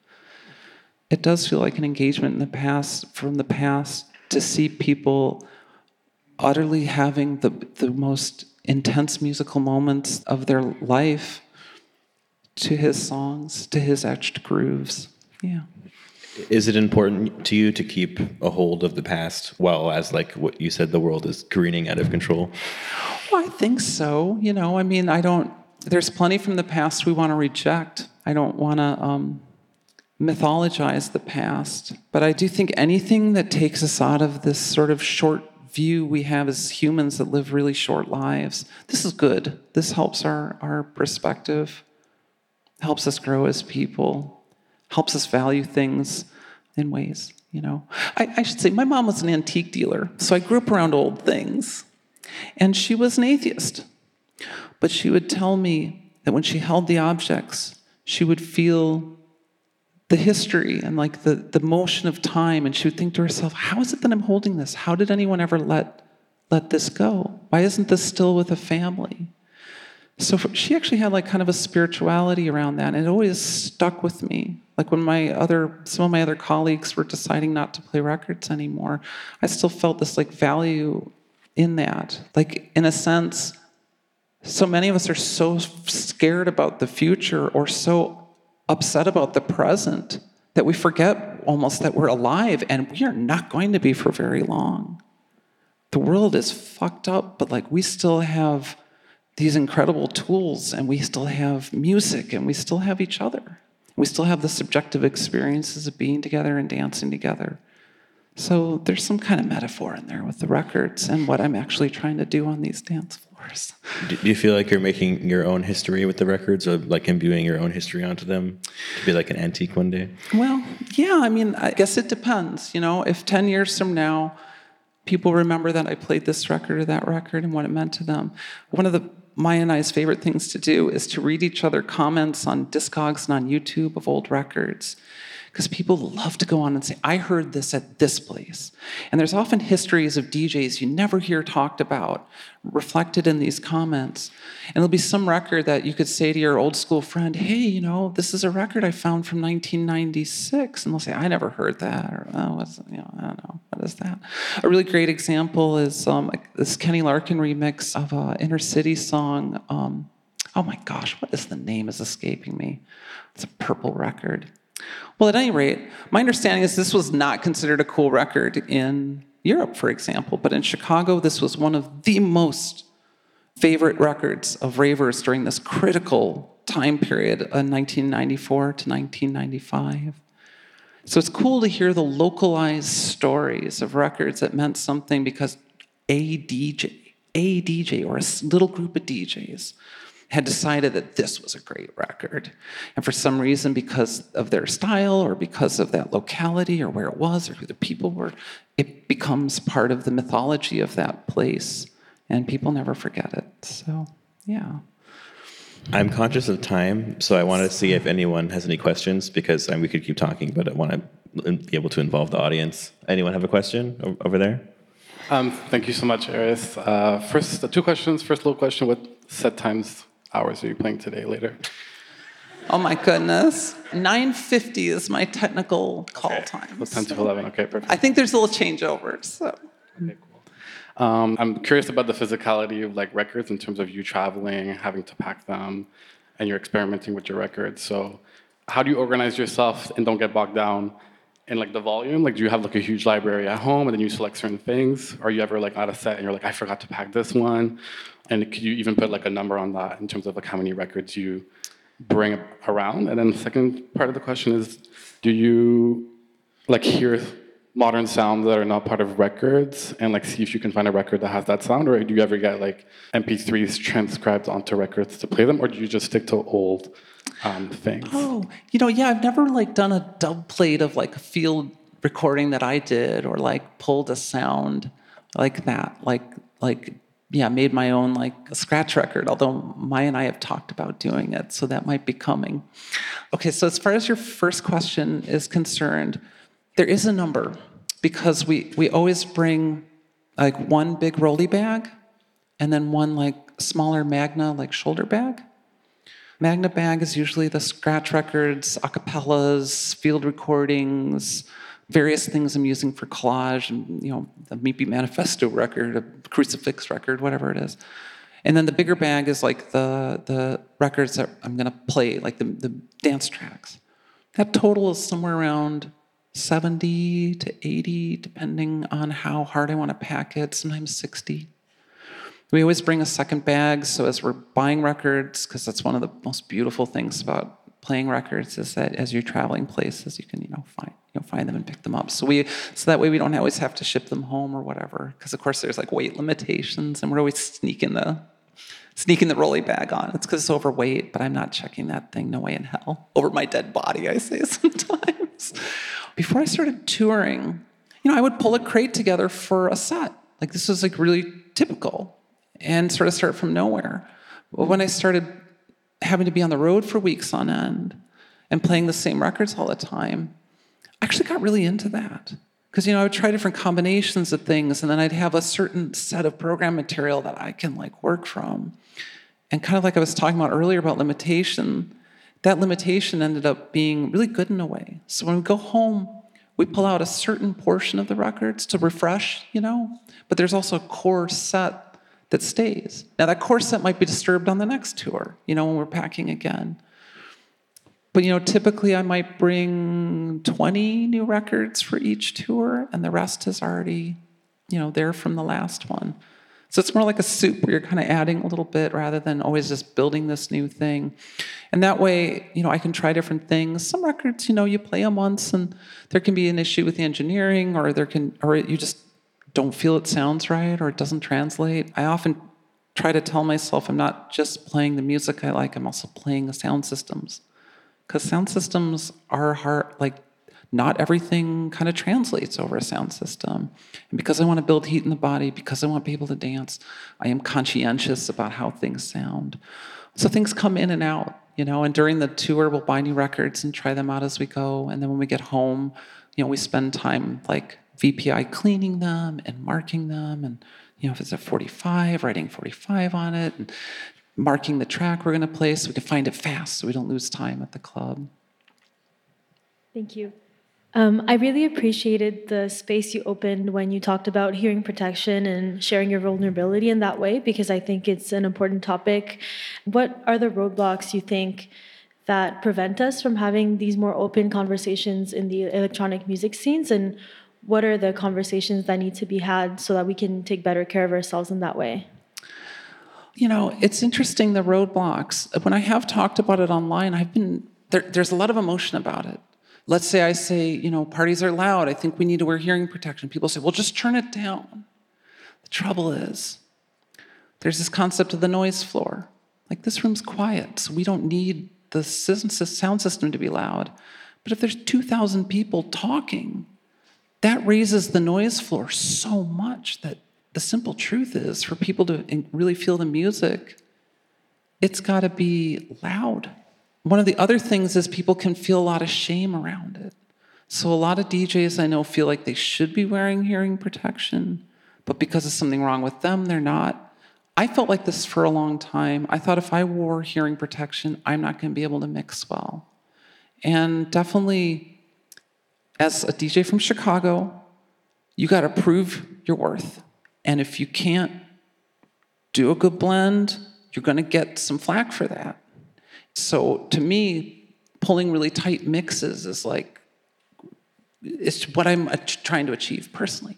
It does feel like an engagement in the past, from the past, to see people utterly having the the most intense musical moments of their life to his songs, to his etched grooves. Yeah. Is it important to you to keep a hold of the past while, as like what you said, the world is careening out of control? Well, I think so. You know, I mean, I don't, there's plenty from the past we want to reject. I don't want to um, mythologize the past. But I do think anything that takes us out of this sort of short view we have as humans that live really short lives, this is good. This helps our, our perspective, helps us grow as people, helps us value things in ways, you know. I, I should say, my mom was an antique dealer, so I grew up around old things. And she was an atheist. But she would tell me that when she held the objects, she would feel the history and like the, the motion of time, and she would think to herself, how is it that I'm holding this? How did anyone ever let let this go? Why isn't this still with a family? So for, she actually had like kind of a spirituality around that, and it always stuck with me. Like when my other, some of my other colleagues were deciding not to play records anymore, I still felt this like value in that. Like in a sense, so many of us are so scared about the future or so upset about the present that we forget almost that we're alive, and we are not going to be for very long. The world is fucked up, but like we still have these incredible tools, and we still have music, and we still have each other. We still have the subjective experiences of being together and dancing together. So there's some kind of metaphor in there with the records and what I'm actually trying to do on these dance floors. Do you feel like you're making your own history with the records, or like imbuing your own history onto them to be like an antique one day? Well, yeah, I mean, I guess it depends. You know, if ten years from now, people remember that I played this record or that record and what it meant to them. One of the Maya and I's favorite things to do is to read each other comments on Discogs and on YouTube of old records, because people love to go on and say, I heard this at this place. And there's often histories of D Js you never hear talked about reflected in these comments. And it'll be some record that you could say to your old school friend, hey, you know, this is a record I found from nineteen ninety-six. And they'll say, I never heard that. Or, oh, what's, you know, I don't know, what is that? A really great example is um, this Kenny Larkin remix of an Inner City song. Um, oh my gosh, what is the name is escaping me. It's a purple record. Well, at any rate, my understanding is this was not considered a cool record in Europe, for example, but in Chicago, this was one of the most favorite records of ravers during this critical time period of nineteen ninety-four to nineteen ninety-five. So it's cool to hear the localized stories of records that meant something because a D J, a D J or a little group of D Js had decided that this was a great record. And for some reason, because of their style or because of that locality or where it was or who the people were, it becomes part of the mythology of that place. And people never forget it. So, yeah. I'm conscious of time, so I want to see if anyone has any questions, because um, we could keep talking, but I want to be able to involve the audience. Anyone have a question over there? Um, thank you so much, Eris. Uh, first, uh, two questions. First little question, what set times hours are you playing today, later? Oh my goodness. nine fifty is my technical call okay. time. Well, ten to eleven, okay, perfect. I think there's a little changeover, so. Okay, cool. Um, I'm curious about the physicality of like records in terms of you traveling, having to pack them, and you're experimenting with your records. So how do you organize yourself and don't get bogged down in like the volume? Like, do you have like a huge library at home and then you select certain things? Or are you ever like out of set and you're like, I forgot to pack this one? And could you even put like a number on that in terms of like how many records you bring around? And then the second part of the question is, do you like hear modern sounds that are not part of records and like see if you can find a record that has that sound? Or do you ever get like M P threes transcribed onto records to play them? Or do you just stick to old um, things? Oh, you know, yeah, I've never like done a dub plate of like a field recording that I did or like pulled a sound like that, like like. Yeah, made my own like a scratch record, although Maya and I have talked about doing it, so that might be coming. Okay, so as far as your first question is concerned, there is a number, because we, we always bring like one big rolly bag and then one like smaller magna like shoulder bag. Magna bag is usually the scratch records, acapellas, field recordings, various things I'm using for collage, and you know, the Meat Beat Manifesto record, a Crucifix record, whatever it is. And then the bigger bag is like the the records that I'm gonna play, like the, the dance tracks. That total is somewhere around seventy to eighty, depending on how hard I wanna pack it, sometimes sixty. We always bring a second bag, so as we're buying records, because that's one of the most beautiful things about playing records is that as you're traveling places, you can, you know, find you know find them and pick them up. So we so that way we don't always have to ship them home or whatever. Because of course there's like weight limitations, and we're always sneaking the sneaking the rolly bag on. It's because it's overweight, but I'm not checking that thing. No way in hell. Over my dead body, I say sometimes. Before I started touring, you know, I would pull a crate together for a set. Like this was like really typical, and sort of start from nowhere. But when I started having to be on the road for weeks on end and playing the same records all the time, I actually got really into that. Because, you know, I would try different combinations of things, and then I'd have a certain set of program material that I can, like, work from. And kind of like I was talking about earlier about limitation, that limitation ended up being really good in a way. So when we go home, we pull out a certain portion of the records to refresh, you know, but there's also a core set that stays. Now, that core set might be disturbed on the next tour, you know, when we're packing again. But, you know, typically I might bring twenty new records for each tour, and the rest is already, you know, there from the last one. So it's more like a soup where you're kind of adding a little bit rather than always just building this new thing. And that way, you know, I can try different things. Some records, you know, you play them once and there can be an issue with the engineering, or there can, or you just don't feel it sounds right, or it doesn't translate. I often try to tell myself I'm not just playing the music I like, I'm also playing the sound systems. Because sound systems are hard, like, not everything kind of translates over a sound system. And because I want to build heat in the body, because I want people to dance, I am conscientious about how things sound. So things come in and out, you know, and during the tour, we'll buy new records and try them out as we go. And then when we get home, you know, we spend time, like, V P I cleaning them and marking them. And, you know, if it's a forty-five, writing forty-five on it. And marking the track we're going to play so we can find it fast so we don't lose time at the club. Thank you. Um, I really appreciated the space you opened when you talked about hearing protection and sharing your vulnerability in that way, because I think it's an important topic. What are the roadblocks you think that prevent us from having these more open conversations in the electronic music scenes, and what are the conversations that need to be had so that we can take better care of ourselves in that way? You know, it's interesting, the roadblocks. When I have talked about it online, I've been, there, there's a lot of emotion about it. Let's say I say, you know, parties are loud, I think we need to wear hearing protection. People say, well, just turn it down. The trouble is, there's this concept of the noise floor. Like, this room's quiet, so we don't need the sound system to be loud. But if there's two thousand people talking, that raises the noise floor so much that the simple truth is, for people to really feel the music, it's got to be loud. One of the other things is people can feel a lot of shame around it. So a lot of D Js I know feel like they should be wearing hearing protection, but because there's something wrong with them, they're not. I felt like this for a long time. I thought if I wore hearing protection, I'm not going to be able to mix well. And definitely, as a D J from Chicago, you got to prove your worth. And if you can't do a good blend, you're going to get some flack for that. So to me, pulling really tight mixes is like, it's what I'm trying to achieve personally.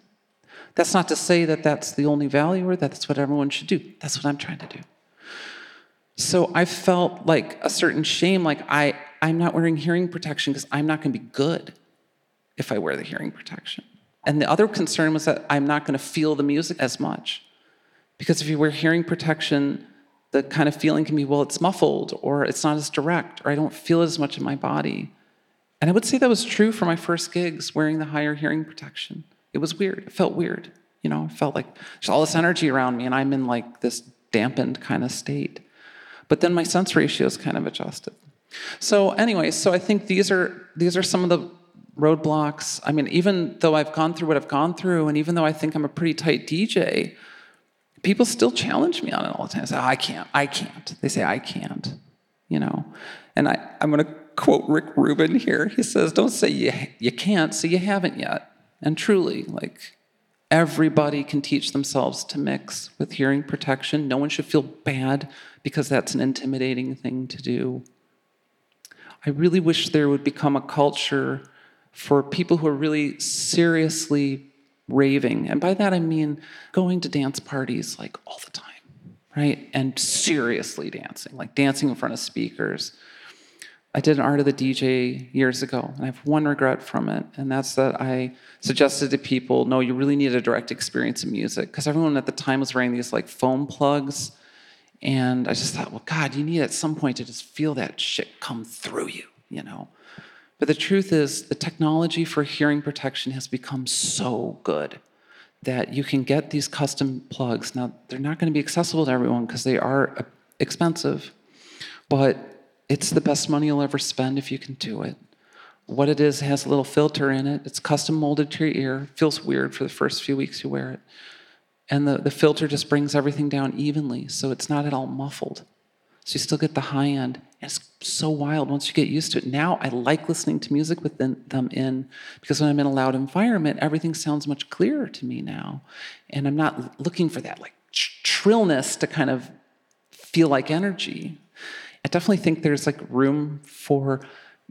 That's not to say that that's the only value or that's what everyone should do. That's what I'm trying to do. So I felt like a certain shame, like I, I'm not wearing hearing protection because I'm not going to be good if I wear the hearing protection. And the other concern was that I'm not going to feel the music as much. Because if you wear hearing protection, the kind of feeling can be, well, it's muffled, or it's not as direct, or I don't feel as much in my body. And I would say that was true for my first gigs, wearing the higher hearing protection. It was weird. It felt weird. You know, it felt like there's all this energy around me, and I'm in like this dampened kind of state. But then my sense ratios kind of adjusted. So anyway, so I think these are these are some of the roadblocks. I mean, even though I've gone through what I've gone through, and even though I think I'm a pretty tight D J, people still challenge me on it all the time. I say, oh, I can't, I can't. They say, I can't, you know. And I, I'm going to quote Rick Rubin here. He says, don't say you, you can't, say you haven't yet. And truly, like, everybody can teach themselves to mix with hearing protection. No one should feel bad because that's an intimidating thing to do. I really wish there would become a culture for people who are really seriously raving. And by that I mean going to dance parties like all the time, right? And seriously dancing, like dancing in front of speakers. I did an Art of the D J years ago, and I have one regret from it, and that's that I suggested to people, no, you really need a direct experience in music, because everyone at the time was wearing these like foam plugs, and I just thought, well, God, you need at some point to just feel that shit come through you, you know? But the truth is, the technology for hearing protection has become so good that you can get these custom plugs. Now, they're not going to be accessible to everyone because they are expensive, but it's the best money you'll ever spend if you can do it. What it is, it has a little filter in it. It's custom molded to your ear. Feels weird for the first few weeks you wear it. And the, the filter just brings everything down evenly, so it's not at all muffled. So you still get the high end. And it's so wild once you get used to it. Now I like listening to music with them in, because when I'm in a loud environment, everything sounds much clearer to me now. And I'm not looking for that like trillness to kind of feel like energy. I definitely think there's like room for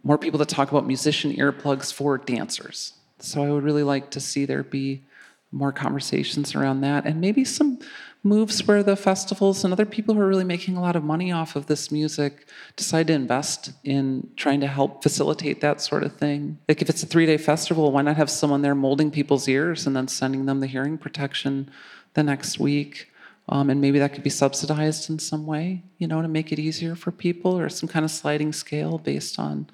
more people to talk about musician earplugs for dancers. So I would really like to see there be more conversations around that, and maybe some moves where the festivals and other people who are really making a lot of money off of this music decide to invest in trying to help facilitate that sort of thing. Like if it's a three-day festival, why not have someone there molding people's ears and then sending them the hearing protection the next week? Um, and maybe that could be subsidized in some way, you know, to make it easier for people, or some kind of sliding scale based on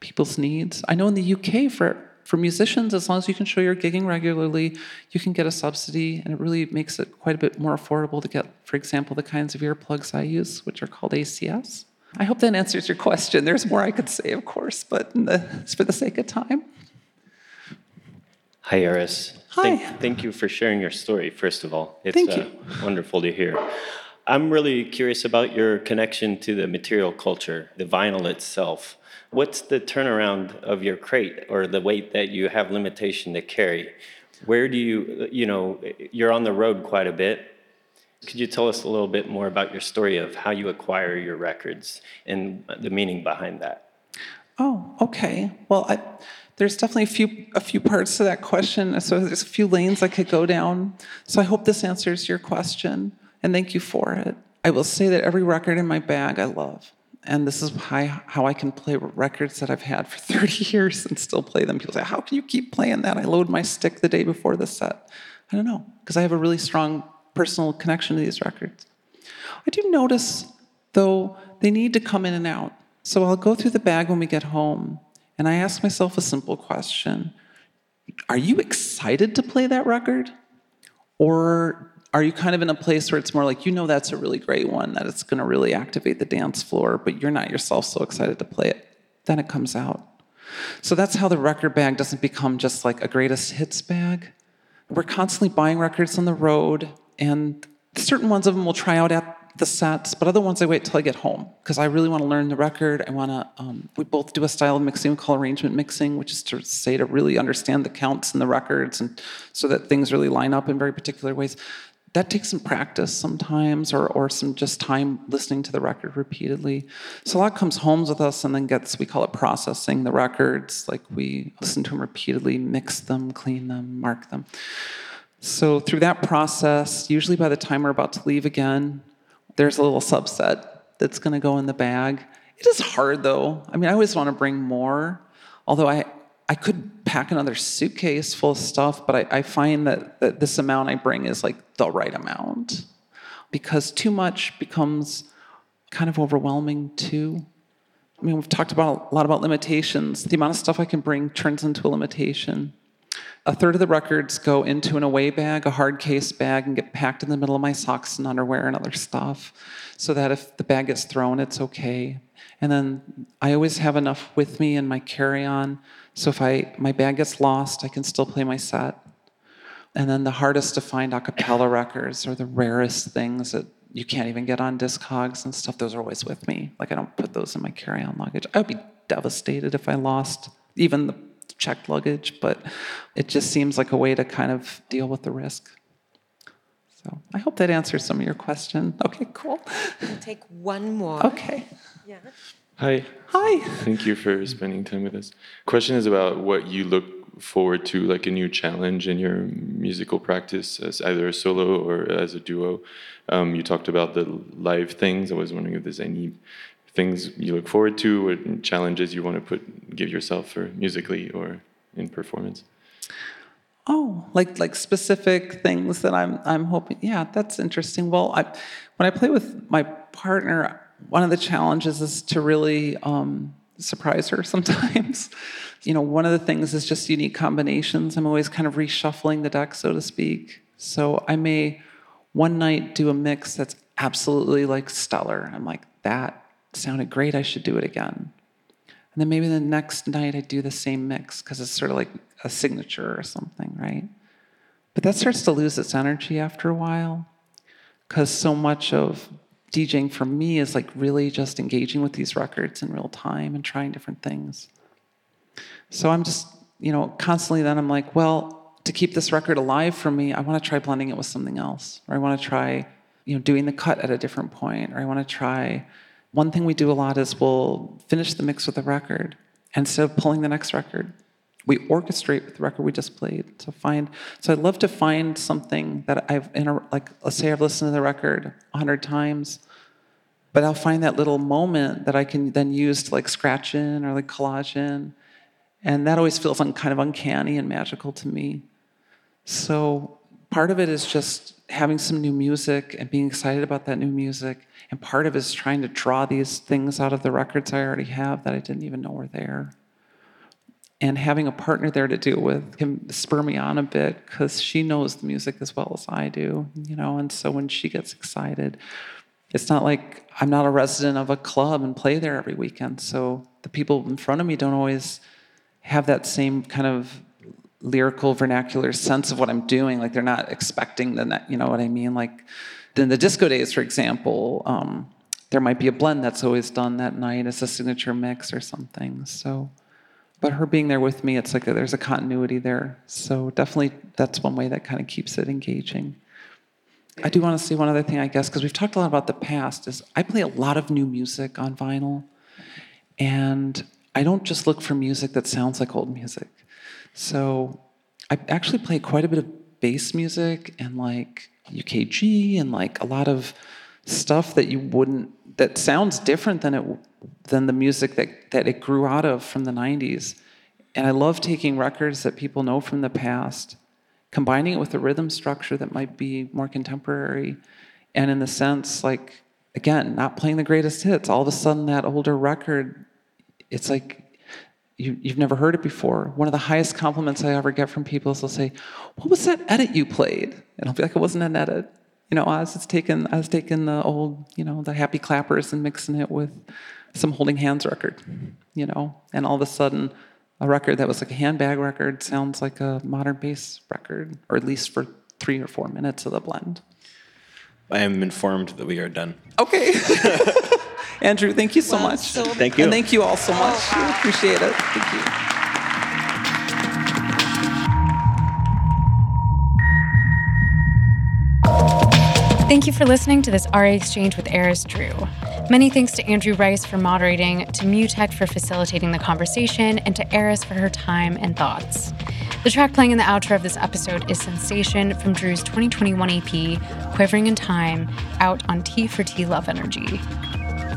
people's needs. I know in the U K, for for musicians, as long as you can show you're gigging regularly, you can get a subsidy, and it really makes it quite a bit more affordable to get, for example, the kinds of earplugs I use, which are called A C S. I hope that answers your question. There's more I could say, of course, but in the, it's for the sake of time. Hi, Eris. Hi. Thank, thank you for sharing your story, first of all. It's thank you. Uh, wonderful to hear. I'm really curious about your connection to the material culture, the vinyl itself. What's the turnaround of your crate, or the weight that you have limitation to carry? Where do you, you know, you're on the road quite a bit. Could you tell us a little bit more about your story of how you acquire your records and the meaning behind that? Oh, okay. Well, I... There's definitely a few a few parts to that question, so there's a few lanes I could go down. So I hope this answers your question, and thank you for it. I will say that every record in my bag I love, and this is how I can play records that I've had for thirty years and still play them. People say, how can you keep playing that? I load my stick the day before the set. I don't know, because I have a really strong personal connection to these records. I do notice, though, they need to come in and out. So I'll go through the bag when we get home, and I ask myself a simple question. Are you excited to play that record? Or are you kind of in a place where it's more like, you know, that's a really great one, that it's going to really activate the dance floor, but you're not yourself so excited to play it? Then it comes out. So that's how the record bag doesn't become just like a greatest hits bag. We're constantly buying records on the road, and certain ones of them we'll try out at the sets, but other ones I wait till I get home, because I really want to learn the record. I want to, um, we both do a style of mixing we call arrangement mixing, which is to say to really understand the counts and the records, and so that things really line up in very particular ways. That takes some practice sometimes, or or some just time listening to the record repeatedly. So a lot comes home with us and then gets, we call it processing the records, like we listen to them repeatedly, mix them, clean them, mark them. So through that process, usually by the time we're about to leave again, there's a little subset that's going to go in the bag. It is hard, though. I mean, I always want to bring more, although I, I could pack another suitcase full of stuff, but I, I find that, that this amount I bring is like the right amount, because too much becomes kind of overwhelming, too. I mean, we've talked about a lot about limitations. The amount of stuff I can bring turns into a limitation. A third of the records go into an away bag, a hard case bag, and get packed in the middle of my socks and underwear and other stuff, so that if the bag gets thrown, it's okay. And then I always have enough with me in my carry-on, so if I my bag gets lost, I can still play my set. And then the hardest to find a cappella records are the rarest things that you can't even get on Discogs and stuff. Those are always with me. Like, I don't put those in my carry-on luggage. I would be devastated if I lost even the checked luggage, but it just seems like a way to kind of deal with the risk. So I hope that answers some of your question. Okay, cool. We'll take one more. Okay. Yeah. Hi. Hi. Thank you for spending time with us. Question is about what you look forward to, like a new challenge in your musical practice, as either a solo or as a duo. Um, you talked about the live things. I was wondering if there's any things you look forward to, or challenges you want to put, give yourself for musically or in performance? Oh, like like specific things that I'm I'm hoping. Yeah, that's interesting. Well, I, when I play with my partner, one of the challenges is to really um, surprise her sometimes. You know, one of the things is just unique combinations. I'm always kind of reshuffling the deck, so to speak. So I may one night do a mix that's absolutely like stellar. I'm like, that sounded great, I should do it again. And then maybe the next night I do the same mix because it's sort of like a signature or something, right? But that starts to lose its energy after a while because so much of DJing for me is like really just engaging with these records in real time and trying different things. So I'm just, you know, constantly then I'm like, well, to keep this record alive for me, I want to try blending it with something else, or I want to try, you know, doing the cut at a different point, or I want to try... One thing we do a lot is we'll finish the mix with a record. Instead of pulling the next record, we orchestrate with the record we just played to find. So I'd love to find something that I've, in a, like, let's say I've listened to the record a hundred times, but I'll find that little moment that I can then use to like scratch in or like collage in. And that always feels un, kind of uncanny and magical to me. So part of it is just having some new music and being excited about that new music. And part of it is trying to draw these things out of the records I already have that I didn't even know were there. And having a partner there to do with can spur me on a bit because she knows the music as well as I do, you know, and so when she gets excited, it's not like I'm not a resident of a club and play there every weekend. So the people in front of me don't always have that same kind of lyrical vernacular sense of what I'm doing. Like they're not expecting the, you know what I mean? Like in the disco days, for example, um, there might be a blend that's always done that night as a signature mix or something. So, but her being there with me, it's like there's a continuity there. So definitely that's one way that kind of keeps it engaging. I do want to say one other thing, I guess, because we've talked a lot about the past, is I play a lot of new music on vinyl. And I don't just look for music that sounds like old music. So I actually play quite a bit of bass music and like U K G and like a lot of stuff that you wouldn't, that sounds different than it than the music that, that it grew out of from the nineties. And I love taking records that people know from the past, combining it with a rhythm structure that might be more contemporary. And in the sense, like, again, not playing the greatest hits. All of a sudden that older record, it's like, You, you've never heard it before. One of the highest compliments I ever get from people is they'll say, "What was that edit you played?" And I'll be like, "It wasn't an edit. You know, I was just taking, I was taking the old, you know, the Happy Clappers and mixing it with some Holding Hands record, you know." And all of a sudden, a record that was like a handbag record sounds like a modern bass record, or at least for three or four minutes of the blend. I am informed that we are done. Okay. Andrew, thank you so well, much. So thank you. And thank you all so much. Oh, wow. We appreciate it. Thank you. Thank you for listening to this R A Exchange with Eris Drew. Many thanks to Andrew Ryce for moderating, to MUTEK for facilitating the conversation, and to Eris for her time and thoughts. The track playing in the outro of this episode is Sensation from Drew's twenty twenty-one E P, Quivering in Time, out on T for T Love Energy.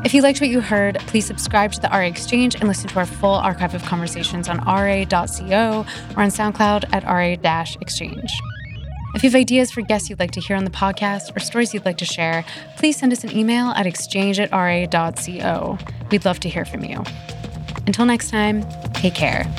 If you liked what you heard, please subscribe to the R A Exchange and listen to our full archive of conversations on R A dot co or on SoundCloud at R A Exchange. If you have ideas for guests you'd like to hear on the podcast or stories you'd like to share, please send us an email at exchange at R A dot co. We'd love to hear from you. Until next time, take care.